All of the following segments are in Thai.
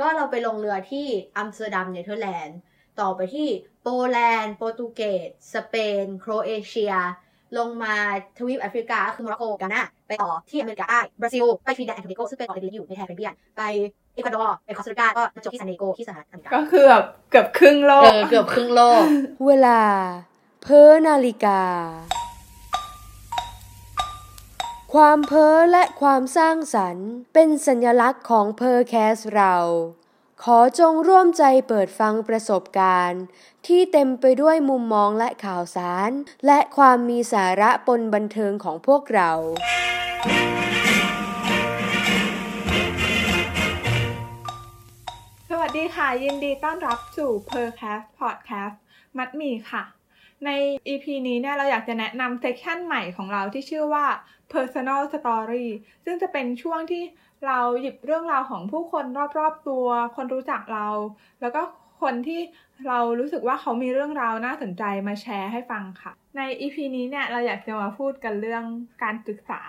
ก็เราไปลงเรือที่อัมสเตอร์ดัมเนเธอร์แลนด์ต่อไปที่โปแลนด์โปรตุเกสสเปนโครเอเชียลงมาทวีปแอฟริกาคือโมร็อกโกกาน่าไปต่อที่อเมริกาใต้บราซิลไปฟรีแดนแอนโตนิโกซึ่งเป็นเกาะเล็กๆอยู่ในแถบแคริบเบียนไปเอกวาดอร์ไปคอสตาริกาก็จบที่ซานดิเอโกที่สหรัฐอเมริกาก็คือแบบเกือบครึ่งโลกเวลาเพ้อนาฬิกาความเพ้อและความสร้างสรรค์เป็นสัญลักษณ์ของPERcastเราขอจงร่วมใจเปิดฟังประสบการณ์ที่เต็มไปด้วยมุมมองและข่าวสารและความมีสาระปนบันเทิงของพวกเราสวัสดีค่ะยินดีต้อนรับสู่PERcast Podcast มัดหมี่ค่ะใน EP นี้เนี่ยเราอยากจะแนะนำเซสชั่นใหม่ของเราที่ชื่อว่า Personal Story ซึ่งจะเป็นช่วงที่เราหยิบเรื่องราวของผู้คนรอบๆตัวคนรู้จักเราแล้วก็คนที่เรารู้สึกว่าเขามีเรื่องราวน่าสนใจมาแชร์ให้ฟังค่ะใน EP นี้เนี่ยเราอยากจะมาพูดกันเรื่องการศึกษา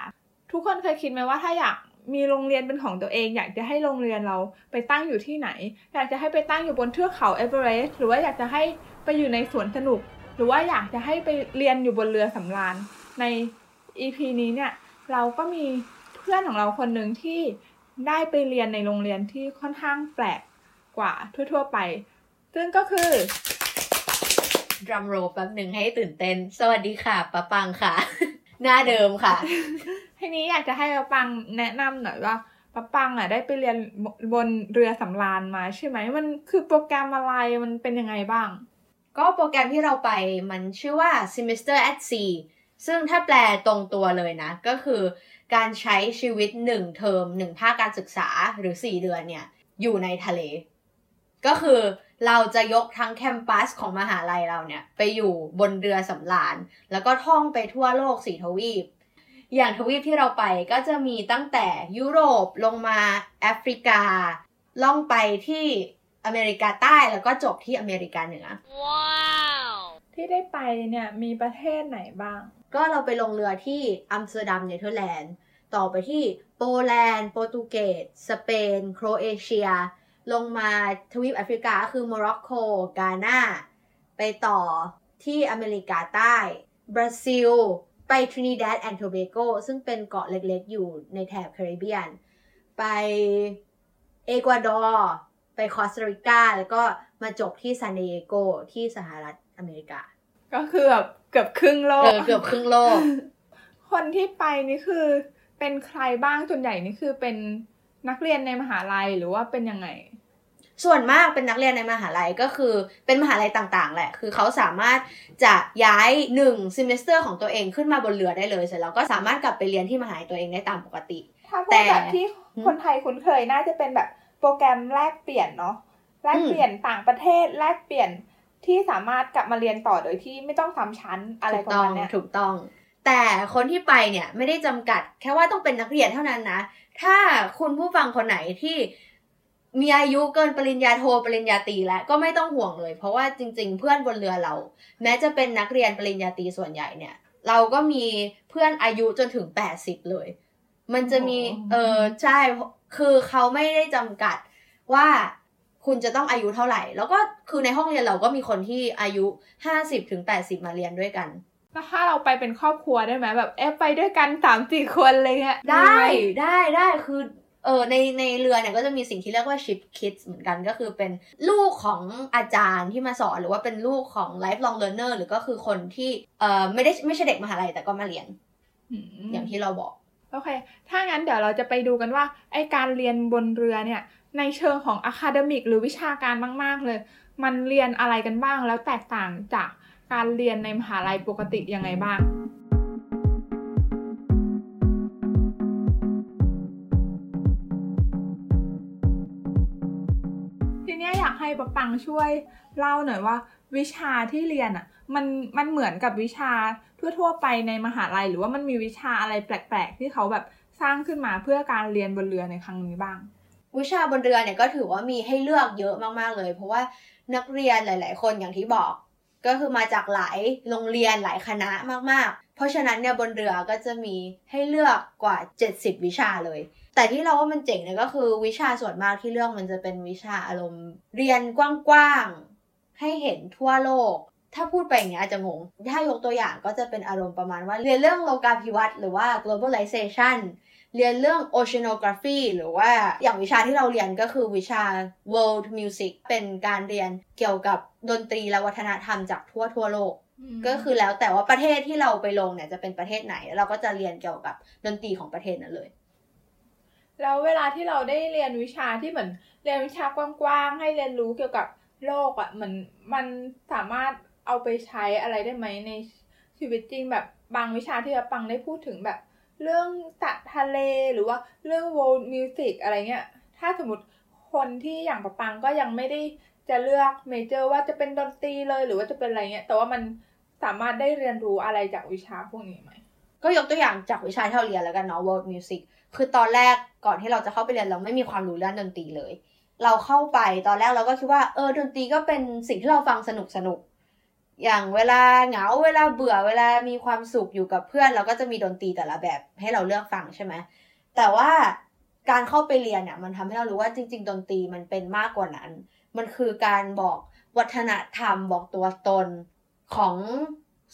ทุกคนเคยคิดไหมว่าถ้าอยากมีโรงเรียนเป็นของตัวเองอยากจะให้โรงเรียนเราไปตั้งอยู่ที่ไหนอยากจะให้ไปตั้งอยู่บนเทือกเขาเอเวอเรสต์หรือว่าอยากจะให้ไปอยู่ในสวนสนุกหรือว่าอยากจะให้ไปเรียนอยู่บนเรือสำราญใน EP นี้เนี่ยเราก็มีเพื่อนของเราคนหนึ่งที่ได้ไปเรียนในโรงเรียนที่ค่อนข้างแปลกกว่าทั่วๆไปซึ่งก็คือdrum roll แป๊บนึงให้ตื่นเต้นสวัสดีค่ะป้าปังค่ะหน้าเดิมค่ะทีนี้อยากจะให้ป้าปังแนะนำหน่อยว่าป้าปังอ่ะได้ไปเรียนบนเรือสำราญมาใช่ไหมมันคือโปรแกรมอะไรมันเป็นยังไงบ้างก็โปรแกรมที่เราไปมันชื่อว่า Semester at Sea ซึ่งถ้าแปลตรงตัวเลยนะก็คือการใช้ชีวิต1เทอม1ภาคการศึกษาหรือ4เดือนเนี่ยอยู่ในทะเลก็คือเราจะยกทั้งแคมปัสของมหาลัยเราเนี่ยไปอยู่บนเรือสำราญแล้วก็ท่องไปทั่วโลก4ทวีปอย่างทวีปที่เราไปก็จะมีตั้งแต่ยุโรปลงมาแอฟริกาล่องไปที่อเมริกาใต้แล้วก็จบที่อเมริกาเหนือว้าวที่ได้ไปเนี่ยมีประเทศไหนบ้างก็เราไปลงเรือที่อัมสเตอร์ดัมเนเธอร์แลนด์ต่อไปที่โปแลนด์โปรตุเกสสเปนโครเอเชียลงมาทวีปแอฟริกาคือโมร็อกโกกาน่าไปต่อที่อเมริกาใต้บราซิลไปทรินิดัดแอนด์โทเบโกซึ่งเป็นเกาะเล็กๆอยู่ในแถบแคริบเบียนไปเอกวาดอร์ไปคอสตาริกาแล้วก็มาจบที่ซานดิเอโกที่สหรัฐอเมริกาก็คือแบบเกือบครึ่งโลก คนที่ไปนี่คือเป็นใครบ้างส่วนใหญ่นี่คือเป็นนักเรียนในมหาลัยหรือว่าเป็นยังไงส่วนมากเป็นนักเรียนในมหาลัยก็คือเป็นมหาลัยต่างๆแหละคือเขาสามารถจะย้าย1 semester ของตัวเองขึ้นมาบนเรือได้เลยเสร็จแล้วก็สามารถกลับไปเรียนที่มหาลัยตัวเองได้ตามปกติแต่แบบที่คนไทยคุ้นเคยน่าจะเป็นแบบโปรแกรมแลกเปลี่ยนเนาะแลกเปลี่ยนต่างประเทศแลกเปลี่ยนที่สามารถกลับมาเรียนต่อโดยที่ไม่ต้องซ้ำชั้นอะไรประมาณนี้ถูกต้องแต่คนที่ไปเนี่ยไม่ได้จำกัดแค่ว่าต้องเป็นนักเรียนเท่านั้นนะถ้าคุณผู้ฟังคนไหนที่มีอายุเกินปริญญาโทปริญญาตรีแล้วก็ไม่ต้องห่วงเลยเพราะว่าจริงๆเพื่อนบนเรือเราแม้จะเป็นนักเรียนปริญญาตรีส่วนใหญ่เนี่ยเราก็มีเพื่อนอายุจนถึง80เลยมันจะมีใช่คือเขาไม่ได้จำกัดว่าคุณจะต้องอายุเท่าไหร่แล้วก็คือในห้องเรียนเราก็มีคนที่อายุ 50-80 มาเรียนด้วยกันแล้วถ้าเราไปเป็นครอบครัวได้ไหมแบบไปด้วยกัน 3-4 คนเลยฮะได้คือในเรือเนี่ยก็จะมีสิ่งที่เรียกว่า ship kids เหมือนกันก็คือเป็นลูกของอาจารย์ที่มาสอนหรือว่าเป็นลูกของ lifelong learner หรือก็คือคนที่ไม่ใช่เด็กมหาลัยแต่ก็มาเรียนอย่างที่เราบอกโอเคถ้างั้นเดี๋ยวเราจะไปดูกันว่าไอการเรียนบนเรือเนี่ยในเชิงของอะคาเดมิกหรือวิชาการมากๆเลยมันเรียนอะไรกันบ้างแล้วแตกต่างจากการเรียนในมหาลัยปกติยังไงบ้างทีนี้อยากให้ปะปังช่วยเล่าหน่อยว่าวิชาที่เรียนอ่ะมันเหมือนกับวิชาทั่วๆไปในมหาลัยหรือว่ามันมีวิชาอะไรแปลกๆที่เขาแบบสร้างขึ้นมาเพื่อการเรียนบนเรือในครั้งนี้บ้างวิชาบนเรือเนี่ยก็ถือว่ามีให้เลือกเยอะมากๆเลยเพราะว่านักเรียนหลายๆคนอย่างที่บอกก็คือมาจากหลายโรงเรียนหลายคณะมากๆ เพราะฉะนั้นเนี่ยบนเรือก็จะมีให้เลือกกว่า70วิชาเลยแต่ที่เราว่ามันเจ๋งเนี่ยก็คือวิชาส่วนมากที่เลือกมันจะเป็นวิชาอารมณ์เรียนกว้างๆให้เห็นทั่วโลกถ้าพูดไปอย่างเงี้ยอาจจะงงถ้ายกตัวอย่างก็จะเป็นอารมณ์ประมาณว่าเรียนเรื่องโลกาภิวัตน์หรือว่า globalization เรียนเรื่อง oceanography หรือว่าอย่างวิชาที่เราเรียนก็คือวิชา world music เป็นการเรียนเกี่ยวกับดนตรีและวัฒนธรรมจากทั่วโลกก็คือแล้วแต่ว่าประเทศที่เราไปลงเนี่ยจะเป็นประเทศไหนเราก็จะเรียนเกี่ยวกับดนตรีของประเทศนั้นเลยแล้วเวลาที่เราได้เรียนวิชาที่เหมือนเรียนวิชากว้างๆให้เรียนรู้เกี่ยวกับโลกอ่ะเหมือนมันสามารถเอาไปใช้อะไรได้ไหมในชีวิตจริงแบบบางวิชาที่ปังได้พูดถึงแบบเรื่องสัตว์ทะเลหรือว่าเรื่อง world music อะไรเงี้ยถ้าสมมติคนที่อย่างปังก็ยังไม่ได้จะเลือกเมเจอร์ว่าจะเป็นดนตรีเลยหรือว่าจะเป็นอะไรเงี้ยแต่ว่ามันสามารถได้เรียนรู้อะไรจากวิชาพวกนี้ไหมก็ยกตัวอย่างจากวิชาที่เราเรียนแล้วกันเนาะ world music คือตอนแรกก่อนที่เราจะเข้าไปเรียนเราไม่มีความรู้ด้านดนตรีเลยเราเข้าไปตอนแรกเราก็คิดว่าดนตรีก็เป็นสิ่งที่เราฟังสนุกอย่างเวลาเหงาเวลาเบื่อเวลามีความสุขอยู่กับเพื่อนเราก็จะมีดนตรีแต่ละแบบให้เราเลือกฟังใช่ไหมแต่ว่าการเข้าไปเรียนเนี่ยมันทำให้เรารู้ว่าจริงๆดนตรีมันเป็นมากกว่านั้นมันคือการบอกวัฒนธรรมบอกตัวตนของ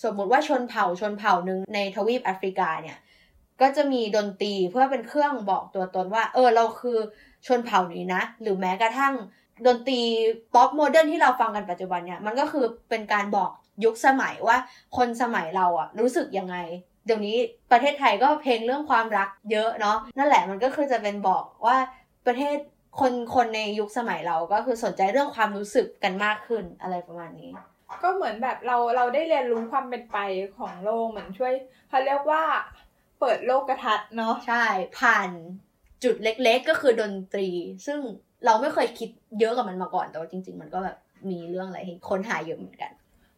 สมมติว่าชนเผ่านึงในทวีปแอฟริกาเนี่ยก็จะมีดนตรีเพื่อเป็นเครื่องบอกตัวตนว่าเราคือชนเผ่านี้นะหรือแม้กระทั่งดนตรีป๊อปโมเดิร์นที่เราฟังกันปัจจุบันเนี่ยมันก็คือเป็นการบอกยุคสมัยว่าคนสมัยเราอะรู้สึกยังไงเดี๋ยวนี้ประเทศไทยก็เพลงเรื่องความรักเยอะเนาะนั่นแหละมันก็คือจะเป็นบอกว่าประเทศคนในยุคสมัยเราก็คือสนใจเรื่องความรู้สึกกันมากขึ้นอะไรประมาณนี้ก็เหมือนแบบเราได้เรียนรู้ความเป็นไปของโลกเหมือนช่วยเขาเรียกว่าเปิดโลกทัศน์เนาะใช่ผ่านจุดเล็กๆก็คือดนตรีซึ่งเราไม่เคยคิดเยอะกับมันมาก่อนแต่ว่าจริงๆมันก็แบบมีเรื่องอะไรให้ค้นหาเยอะเหมือนกัน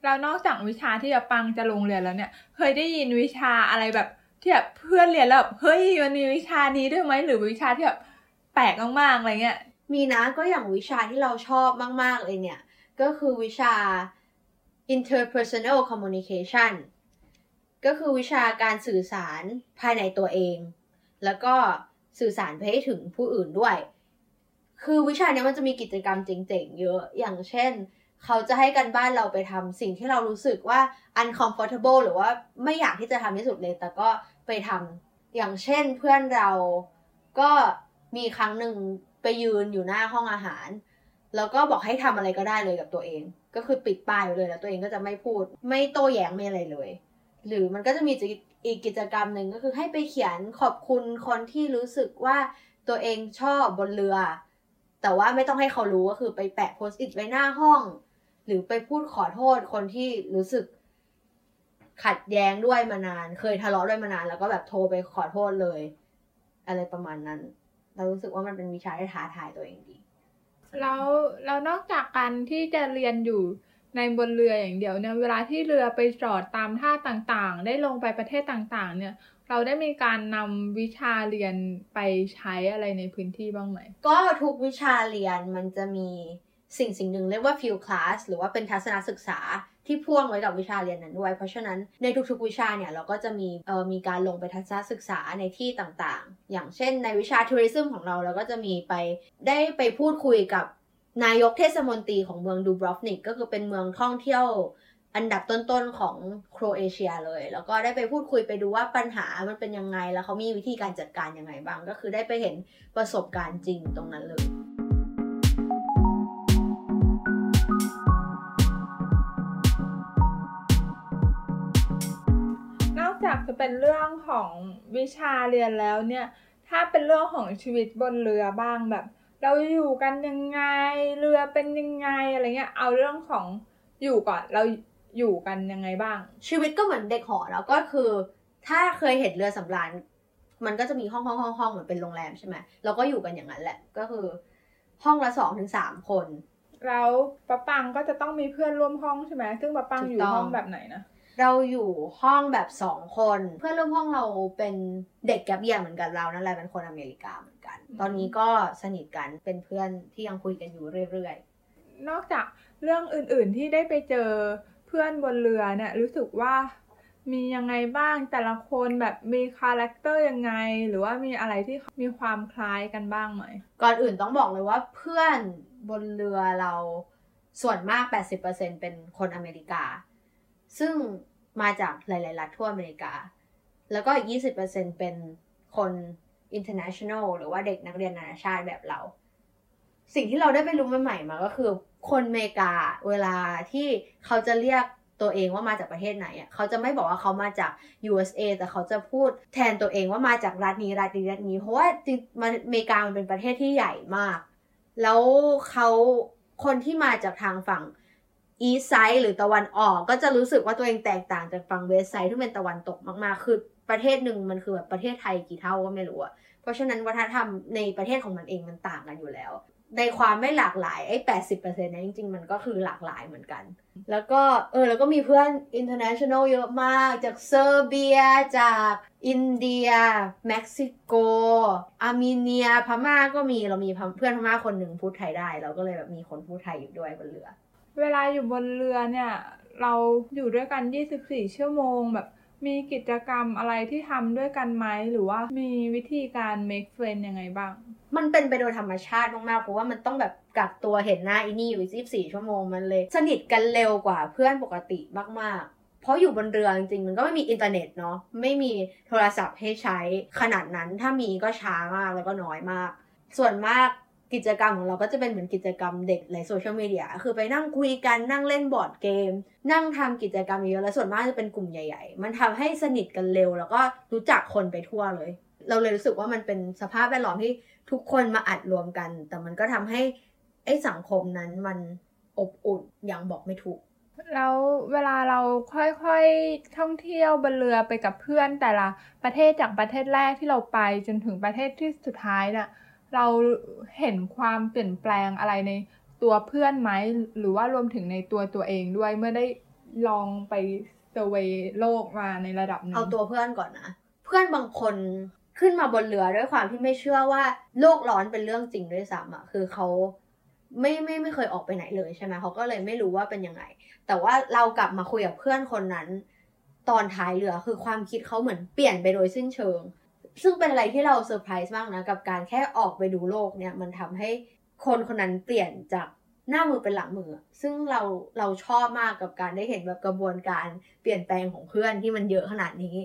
แล้วนอกจากวิชาที่ปังจะลงเรียนแล้วเนี่ยเคยได้ยินวิชาอะไรแบบที่แบบเพื่อนเรียนแล้วแบบเฮ้ยมันมีวิชานี้ด้วยไหมหรือวิชาที่แบบแปลกมากๆอะไรเงี้ยมีนะก็อย่างวิชาที่เราชอบมากๆเลยเนี่ยก็คือวิชา Interpersonal Communication ก็คือวิชาการสื่อสารภายในตัวเองแล้วก็สื่อสารไปให้ถึงผู้อื่นด้วยคือวิชาเนี้ยมันจะมีกิจกรรมเจ๋งๆเยอะอย่างเช่นเขาจะให้กันบ้านเราไปทำสิ่งที่เรารู้สึกว่า uncomfortable หรือว่าไม่อยากที่จะทำที่สุดเลยแต่ก็ไปทำอย่างเช่นเพื่อนเราก็มีครั้งหนึ่งไปยืนอยู่หน้าห้องอาหารแล้วก็บอกให้ทำอะไรก็ได้เลยกับตัวเองก็คือปิดปากเลยแล้วตัวเองก็จะไม่พูดไม่โต้แย้งไม่อะไรเลยหรือมันก็จะมีอีกกิจกรรมหนึ่งก็คือให้ไปเขียนขอบคุณคนที่รู้สึกว่าตัวเองชอบบนเรือแต่ว่าไม่ต้องให้เขารู้ก็คือไปแปะโพสต์อิทไว้หน้าห้องหรือไปพูดขอโทษคนที่รู้สึกขัดแย้งด้วยมานานเคยทะเลาะด้วยมานานแล้วก็แบบโทรไปขอโทษเลยอะไรประมาณนั้นเรารู้สึกว่ามันเป็นวิชาที่ท้าทายตัวเองดีแล้วนอกจากการที่จะเรียนอยู่ในบนเรืออย่างเดียวเนี่ยเวลาที่เรือไปจอดตามท่าต่างๆได้ลงไปประเทศต่างๆเนี่ยเราได้มีการนำวิชาเรียนไปใช้อะไรในพื้นที่บ้างไหมก็ทุกวิชาเรียนมันจะมีสิ่งหนึ่งเรียกว่า field class หรือว่าเป็นทัศนศึกษาที่พ่วงไว้กับวิชาเรียนนั้นด้วยเพราะฉะนั้นในทุกๆวิชาเนี่ยเราก็จะมีการลงไปทัศนศึกษาในที่ต่างๆอย่างเช่นในวิชา tourism ของเราก็จะมีได้ไปพูดคุยกับนายกเทศมนตรีของเมืองดูบรอฟนิกก็คือเป็นเมืองท่องเที่ยวอันดับต้นๆของโครเอเชียเลยแล้วก็ได้ไปพูดคุยไปดูว่าปัญหามันเป็นยังไงแล้วเขามีวิธีการจัดการยังไงบ้างก็คือได้ไปเห็นประสบการณ์จริงตรงนั้นเลยนอกจากจะเป็นเรื่องของวิชาเรียนแล้วเนี่ยถ้าเป็นเรื่องของชีวิตบนเรือบ้างแบบเราอยู่กันยังไงเรือเป็นยังไงอะไรเงี้ยเอาเรื่องของอยู่ก่อนเราอยู่กันยังไงบ้างชีวิตก็เหมือนเด็กหอแล้วก็คือถ้าเคยเห็นเรือสำราญมันก็จะมีห้องเหมือนเป็นโรงแรมใช่ไหมเราก็อยู่กันอย่างนั้นแหละก็คือห้องละ 2-3 คนแล้วปังก็จะต้องมีเพื่อนร่วมห้องใช่ไหมซึ่งปังอยู่ห้องแบบไหนนะเราอยู่ห้องแบบ2คนเพื่อนร่วมห้องเราเป็นเด็กแกปเยียร์เหมือนกันเรานั่นแหละเป็นคนอเมริกาเหมือนกันตอนนี้ก็สนิทกันเป็นเพื่อนที่ยังคุยกันอยู่เรื่อยๆนอกจากเรื่องอื่นๆที่ได้ไปเจอเพื่อนบนเรือเนี่ยรู้สึกว่า มียังไงบ้างแต่ละคนแบบมีคาแรคเตอร์ยังไงหรือว่ามีอะไรที่มีความคล้ายกันบ้างไหมก่อนอื่นต้องบอกเลยว่าเพื่อนบนเรือเราส่วนมาก 80% เป็นคนอเมริกาซึ่งมาจากหลายๆรัฐทั่วอเมริกาแล้วก็อีก 20% เป็นคน international หรือว่าเด็กนักเรียนนานาชาติแบบเราสิ่งที่เราได้ไปรู้ใหม่ๆมาก็คือคนอเมริกาเวลาที่เขาจะเรียกตัวเองว่ามาจากประเทศไหนอ่ะเขาจะไม่บอกว่าเขามาจาก USA แต่เขาจะพูดแทนตัวเองว่ามาจากรัฐนี้รัฐนี้รัฐนี้เพราะว่าจริงมันอเมริกามันเป็นประเทศที่ใหญ่มากแล้วเขาคนที่มาจากทางฝั่ง East Side หรือตะวันออกก็จะรู้สึกว่าตัวเองแตกต่างจากฝั่ง West Side ที่เป็นตะวันตกมากๆคือประเทศนึงมันคือแบบประเทศไทยกี่เท่าก็ไม่รู้อ่ะเพราะฉะนั้นวัฒนธรรมในประเทศของมันเองมันต่างกันอยู่แล้วในความไม่หลากหลายไอ้ 80% นั้นจริงๆมันก็คือหลากหลายเหมือนกันแล้วก็แล้วก็มีเพื่อน international เยอะมากจากเซอร์เบียจากอินเดียเม็กซิโกอาร์เมเนียพม่าก็มีเรามีเพื่อนพม่าคนหนึ่งพูดไทยได้เราก็เลยแบบมีคนพูดไทยอยู่ด้วยบนเรือเวลาอยู่บนเรือเนี่ยเราอยู่ด้วยกัน24ชั่วโมงแบบมีกิจกรรมอะไรที่ทำด้วยกันไหมหรือว่ามีวิธีการ make friend ยังไงบ้างมันเป็นไปโดยธรรมชาติมากๆเพราะว่ามันต้องแบบกักตัวเห็นหน้าอีนี่อยู่24ชั่วโมงมันเลยสนิทกันเร็วกว่าเพื่อนปกติมากๆเพราะอยู่บนเรือจริงๆมันก็ไม่มีอินเทอร์เน็ตเนาะไม่มีโทรศัพท์ให้ใช้ขนาดนั้นถ้ามีก็ช้ามากแล้วก็น้อยมากส่วนมากกิจกรรมของเราก็จะเป็นเหมือนกิจกรรมเด็กในโซเชียลมีเดียคือไปนั่งคุยกันนั่งเล่นบอร์ดเกมนั่งทำกิจกรรมเยอะแล้วส่วนมากจะเป็นกลุ่มใหญ่ๆมันทำให้สนิทกันเร็วแล้วก็รู้จักคนไปทั่วเลยเราเลยรู้สึกว่ามันเป็นสภาพแวดล้อมที่ทุกคนมาอัดรวมกันแต่มันก็ทำให้ไอ้สังคมนั้นมันอบอุ่นอย่างบอกไม่ถูกแล้วเวลาเราค่อยๆท่องเที่ยวบนเรือไปกับเพื่อนแต่ละประเทศจากประเทศแรกที่เราไปจนถึงประเทศที่สุดท้ายน่ะเราเห็นความเปลี่ยนแปลงอะไรในตัวเพื่อนไหมหรือว่ารวมถึงในตัวเองด้วยเมื่อได้ลองไปเซอร์เวย์โลกมาในระดับนึงเอาตัวเพื่อนก่อนนะเพื่อนบางคนขึ้นมาบนเรือด้วยความที่ไม่เชื่อว่าโลกร้อนเป็นเรื่องจริงด้วยซ้ำอ่ะคือเขาไม่เคยออกไปไหนเลยใช่ไหมเขาก็เลยไม่รู้ว่าเป็นยังไงแต่ว่าเรากลับมาคุยกับเพื่อนคนนั้นตอนท้ายเรือคือความคิดเขาเหมือนเปลี่ยนไปโดยสิ้นเชิงซึ่งเป็นอะไรที่เราเซอร์ไพรส์มากนะกับการแค่ออกไปดูโลกเนี่ยมันทำให้คนคนนั้นเปลี่ยนจากหน้ามือเป็นหลังมือซึ่งเราชอบมากกับการได้เห็นแบบกระบวนการเปลี่ยนแปลงของเพื่อนที่มันเยอะขนาดนี้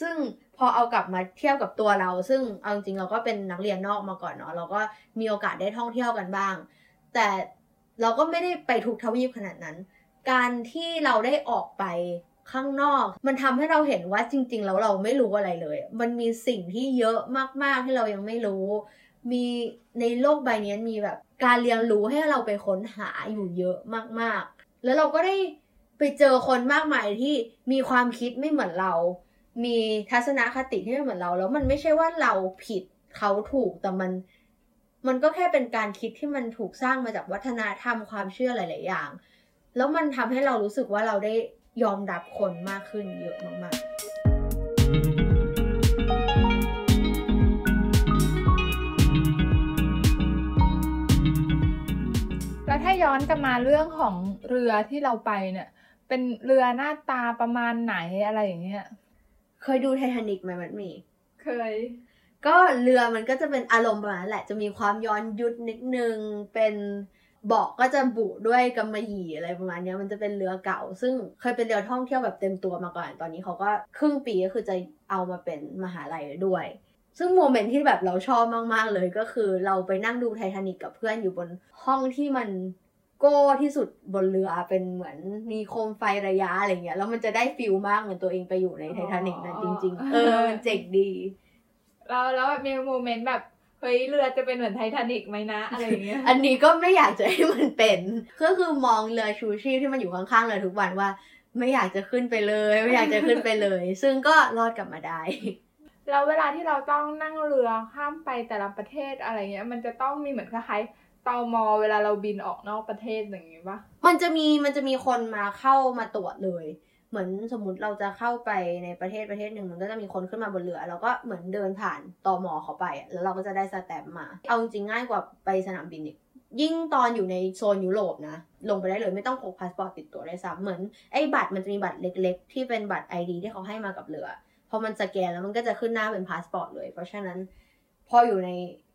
ซึ่งพอเอากลับมาเทียบกับตัวเราซึ่งเอาจริงเราก็เป็นนักเรียนนอกมาก่อนเนาะเราก็มีโอกาสได้ท่องเที่ยวกันบ้างแต่เราก็ไม่ได้ไปทุกทวีปขนาดนั้นการที่เราได้ออกไปข้างนอกมันทำให้เราเห็นว่าจริงๆแล้วเราไม่รู้อะไรเลยมันมีสิ่งที่เยอะมากๆที่เรายังไม่รู้มีในโลกใบนี้มีแบบการเรียนรู้ให้เราไปค้นหาอยู่เยอะมากๆแล้วเราก็ได้ไปเจอคนมากมายที่มีความคิดไม่เหมือนเรามีทัศนคติที่ไม่เหมือนเราแล้วมันไม่ใช่ว่าเราผิดเขาถูกแต่มันก็แค่เป็นการคิดที่มันถูกสร้างมาจากวัฒนธรรมความเชื่อหลายๆอย่างแล้วมันทำให้เรารู้สึกว่าเราได้ยอมรับคนมากขึ้นเยอะมากๆแล้วถ้าย้อนกลับมาเรื่องของเรือที่เราไปเนี่ยเป็นเรือหน้าตาประมาณไหนอะไรอย่างเงี้ยเคยดูไททานิคไหมมันมีเคยก็เรือมันก็จะเป็นอารมณ์ประมาณแหละจะมีความย้อนยุคนิดนึงเป็นเบาะก็จะบุด้วยกำมะหยี่อะไรประมาณนี้มันจะเป็นเรือเก่าซึ่งเคยเป็นเรือท่องเที่ยวแบบเต็มตัวมาก่อนตอนนี้เขาก็ครึ่งปีก็คือจะเอามาเป็นมหาลัยด้วยซึ่งโมเมนต์ที่แบบเราชอบมากๆเลยก็คือเราไปนั่งดูไททานิคกับเพื่อนอยู่บนห้องที่มันโก้ที่สุดบนเรือเป็นเหมือนมีโคมไฟระยะอะไรเงี้ยแล้วมันจะได้ฟิลมากเหมือนตัวเองไปอยู่ในไททานิคนั้นจริงๆมันเจ๋งดีแล้วแบบมีโมเมนต์แบบเฮ้ยเรือจะเป็นเหมือนไททานิคไหมนะอะไรอย่างเงี้ย อันนี้ก็ไม่อยากจะให้มันเป็นก็คือมองเรือชูชีพที่มันอยู่ข้างๆเรือทุกวันว่าไม่อยากจะขึ้นไปเลยไม่อยากจะขึ้นไปเลยซึ่งก็รอดกลับมาได้แล้วเวลาที่เราต้องนั่งเรือข้ามไปแต่ละประเทศอะไรเงี้ยมันจะต้องมีเหมือนคล้ายตม.เวลาเราบินออกนอกประเทศอย่างงี้ป่ะมันจะมีคนมาเข้ามาตรวจเลยเหมือนสมมุติเราจะเข้าไปในประเทศนึงมันก็จะมีคนขึ้นมาบนเรือแล้วก็เหมือนเดินผ่านตม.เขาไปแล้วเราก็จะได้สแตมป์มาเอาจริงง่ายกว่าไปสนามบินอีก ยิ่งตอนอยู่ในโซนยุโรปนะลงไปได้เลยไม่ต้องพกพาสปอร์ตติดตัวได้ซ้ำเหมือนไอ้บัตรมันจะมีบัตรเล็กๆที่เป็นบัตร ID ที่เขาให้มากับเรือพอมันสแกนแล้วมันก็จะขึ้นหน้าเป็นพาสปอร์ตเลยเพราะฉะนั้นพออยู่ใน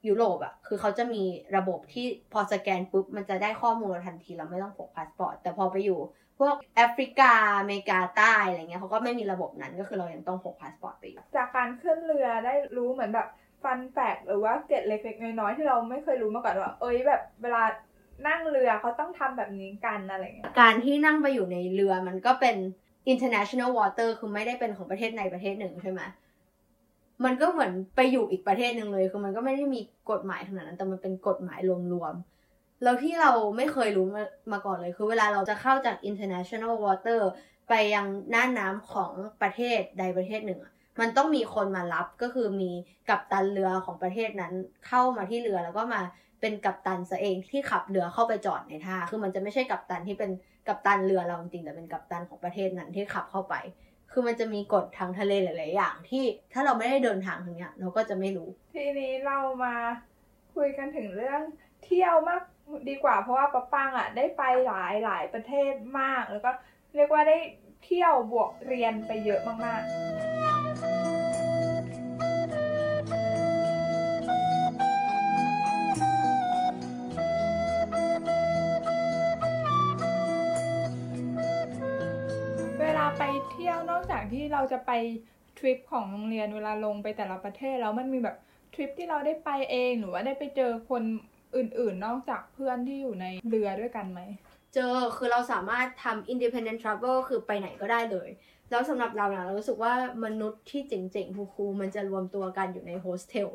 ยุโรปอ่ะคือเขาจะมีระบบที่พอสแกนปุ๊บมันจะได้ข้อมูลทันทีเราไม่ต้องพกพาสปอร์ตแต่พอไปอยู่พวกแอฟริกาอเมริกาใต้อะไรเงี้ยเขาก็ไม่มีระบบนั้นก็คือเรายังต้องพกพาสปอร์ตไปจากการขึ้นเรือได้รู้เหมือนแบบฟันแปลกหรือว่าเกร็ดเล็กๆน้อยๆที่เราไม่เคยรู้มาก่อนว่าเอ้ยแบบเวลานั่งเรือเขาต้องทำแบบนี้กันอะไรเงี้ยการที่นั่งไปอยู่ในเรือมันก็เป็น international water คือไม่ได้เป็นของประเทศในประเทศหนึ่งใช่ไหมมันก็เหมือนไปอยู่อีกประเทศหนึ่งเลยคือมันก็ไม่ได้มีกฎหมายขนาดนั้นแต่มันเป็นกฎหมายรวมๆแล้วที่เราไม่เคยรู้มาก่อนเลยคือเวลาเราจะเข้าจาก international water ไปยังหน้าน้ำของประเทศใดประเทศหนึ่งมันต้องมีคนมารับก็คือมีกัปตันเรือของประเทศนั้นเข้ามาที่เรือแล้วก็มาเป็นกัปตันซะเองที่ขับเรือเข้าไปจอดในท่าคือมันจะไม่ใช่กัปตันที่เป็นกัปตันเรือเราจริงแต่เป็นกัปตันของประเทศนั้นที่ขับเข้าไปคือมันจะมีกฎทางทะเลหลายๆอย่างที่ถ้าเราไม่ได้เดินทางทางนี้เราก็จะไม่รู้ทีนี้เรามาคุยกันถึงเรื่องเที่ยวมากดีกว่าเพราะว่าป๊าปังอ่ะได้ไปหลายประเทศมากแล้วก็เรียกว่าได้เที่ยวบวกเรียนไปเยอะมากๆไปเที่ยวนอกจากที่เราจะไปทริปของโรงเรียนเวลาลงไปแต่ละประเทศแล้วมันมีแบบทริปที่เราได้ไปเองหรือว่าได้ไปเจอคนอื่นๆนอกจากเพื่อนที่อยู่ในเรือด้วยกันไหมเจอคือเราสามารถทำ independent travel คือไปไหนก็ได้เลยแล้วสำหรับเรานะเรารู้สึกว่ามนุษย์ที่เจ๋งๆคูลๆมันจะรวมตัวกันอยู่ในโฮสเทล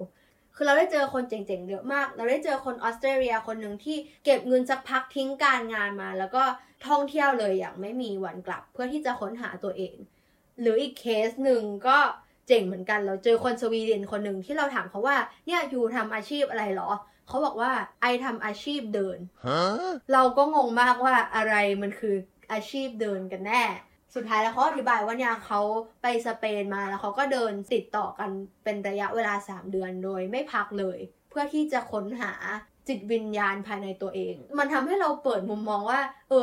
คือเราได้เจอคนเจ๋งๆเยอะมากเราได้เจอคนออสเตรเลียคนหนึ่งที่เก็บเงินสักพักทิ้งการงานมาแล้วก็ท่องเที่ยวเลยอย่างไม่มีวันกลับเพื่อที่จะค้นหาตัวเองหรืออีกเคสหนึ่งก็เจ๋งเหมือนกันเราเจอคนสวีเดนคนหนึ่งที่เราถามเขาว่าเนี่ยอยู่ทำอาชีพอะไรหรอเขาบอกว่าไอทำอาชีพเดิน huh? เราก็งงมากว่าอะไรมันคืออาชีพเดินกันแน่สุดท้ายแล้วเขาอธิบายว่าเนี่ยเขาไปสเปนมาแล้วเขาก็เดินติดต่อกันเป็นระยะเวลา3เดือนโดยไม่พักเลยเพื่อที่จะค้นหาจิตวิญญาณภายในตัวเองมันทำให้เราเปิดมุมมองว่า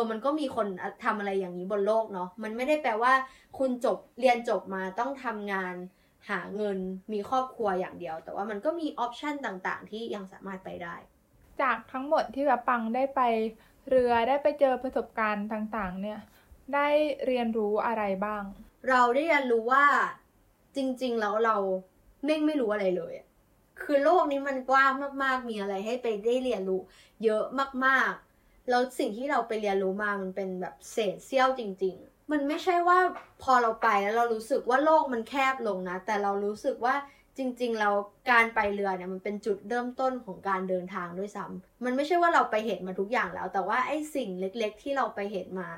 มันก็มีคนทำอะไรอย่างนี้บนโลกเนาะมันไม่ได้แปลว่าคุณเรียนจบมาต้องทำงานหาเงินมีครอบครัวอย่างเดียวแต่ว่ามันก็มีออปชันต่างๆที่ยังสามารถไปได้จากทั้งหมดที่แบบปังได้ไปเรือได้ไปเจอประสบการณ์ต่างๆเนี่ยได้เรียนรู้อะไรบ้างเราได้เรียนรู้ว่าจริงๆแล้วเราไม่รู้อะไรเลยคือโลกนี้มันกว้างมากๆมีอะไรให้ไปได้เรียนรู้เยอะมากๆแล้วสิ่งที่เราไปเรียนรู้มามันเป็นแบบเศษเสี้ยวจริงๆมันไม่ใช่ว่าพอเราไปแล้วเรารู้สึกว่าโลกมันแคบลงนะแต่เรารู้สึกว่าจริงๆเราการไปเรือเนี่ยมันเป็นจุดเริ่มต้นของการเดินทางด้วยซ้ำมันไม่ใช่ว่าเราไปเห็นมาทุกอย่างแล้วแต่ว่าไอ้สิ่งเล็กๆที่เราไปเห็นมา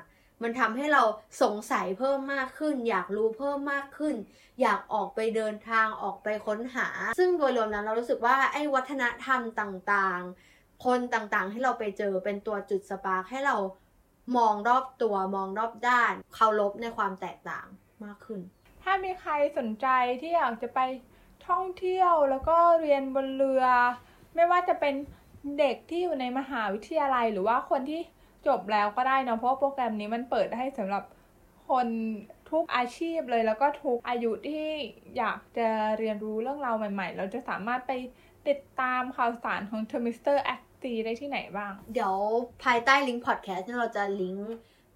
มันทำให้เราสงสัยเพิ่มมากขึ้นอยากรู้เพิ่มมากขึ้นอยากออกไปเดินทางออกไปค้นหาซึ่งโดยรวมแล้วเรารู้สึกว่าไอ้วัฒนธรรมต่างๆคนต่างๆที่เราไปเจอเป็นตัวจุดสปาร์คให้เรามองรอบตัวมองรอบด้านเคารพในความแตกต่างมากขึ้นถ้ามีใครสนใจที่อยากจะไปท่องเที่ยวแล้วก็เรียนบนเรือไม่ว่าจะเป็นเด็กที่อยู่ในมหาวิทยาลัยหรือว่าคนที่จบแล้วก็ได้นะเพราะโปรแกรมนี้มันเปิดให้สำหรับคนทุกอาชีพเลยแล้วก็ทุกอายุที่อยากจะเรียนรู้เรื่องราวใหม่ๆเราจะสามารถไปติดตามข่าวสารของ Semester at Sea ได้ที่ไหนบ้างเดี๋ยวภายใต้ลิงก์ podcast เนี่ยเราจะลิงก์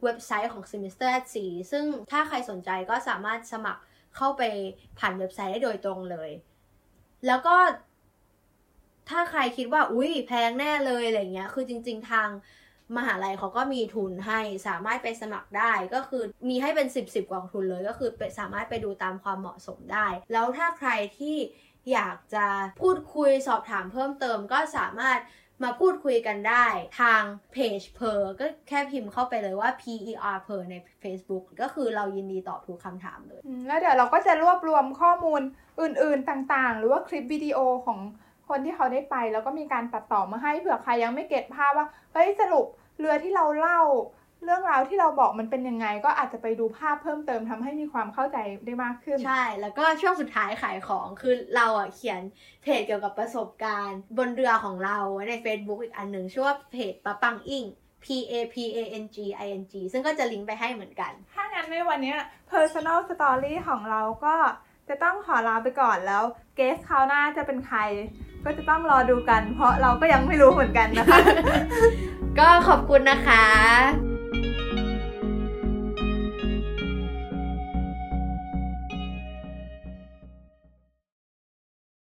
เว็บไซต์ของ Semester at Sea ซึ่งถ้าใครสนใจก็สามารถสมัครเข้าไปผ่านเว็บไซต์ได้โดยตรงเลยแล้วก็ถ้าใครคิดว่าอุ๊ยแพงแน่เลยอะไรเงี้ยคือจริงๆทางมหาลัยเขาก็มีทุนให้สามารถไปสมัครได้ก็คือมีให้เป็น10กองทุนเลยก็คือสามารถไปดูตามความเหมาะสมได้แล้วถ้าใครที่อยากจะพูดคุยสอบถามเพิ่มเติมก็สามารถมาพูดคุยกันได้ทางเพจ PER ก็แค่พิมพ์เข้าไปเลยว่า PER PER ใน Facebook ก็คือเรายินดีตอบทุกคำถามเลยแล้วเดี๋ยวเราก็จะรวบรวมข้อมูลอื่นๆต่างๆหรือว่าคลิปวิดีโอของคนที่เขาได้ไปแล้วก็มีการตัดต่อมาให้เผื่อใครยังไม่เก็ตภาพว่าเฮ้ยสรุปเรือที่เราเล่า เรื่องราวที่เราบอกมันเป็นยังไงก็อาจจะไปดูภาพเพิ่มเติมทำให้มีความเข้าใจได้มากขึ้นใช่แล้วก็ช่วงสุดท้ายขายของคือเราอ่ะเขียนเพจเกี่ยวกับประสบการณ์บนเรือของเราใน Facebook อีกอันหนึ่งชื่อว่าเพจPAPANGING PAPANGING ซึ่งก็จะลิงก์ไปให้เหมือนกันถ้างั้นในวันนี้ Personal Story ของเราก็จะต้องขอลาไปก่อนแล้วเกสคราวหน้าจะเป็นใครก็จะต้องรอดูกันเพราะเราก็ยังไม่รู้เหมือนกันนะคะก็ขอบคุณนะคะ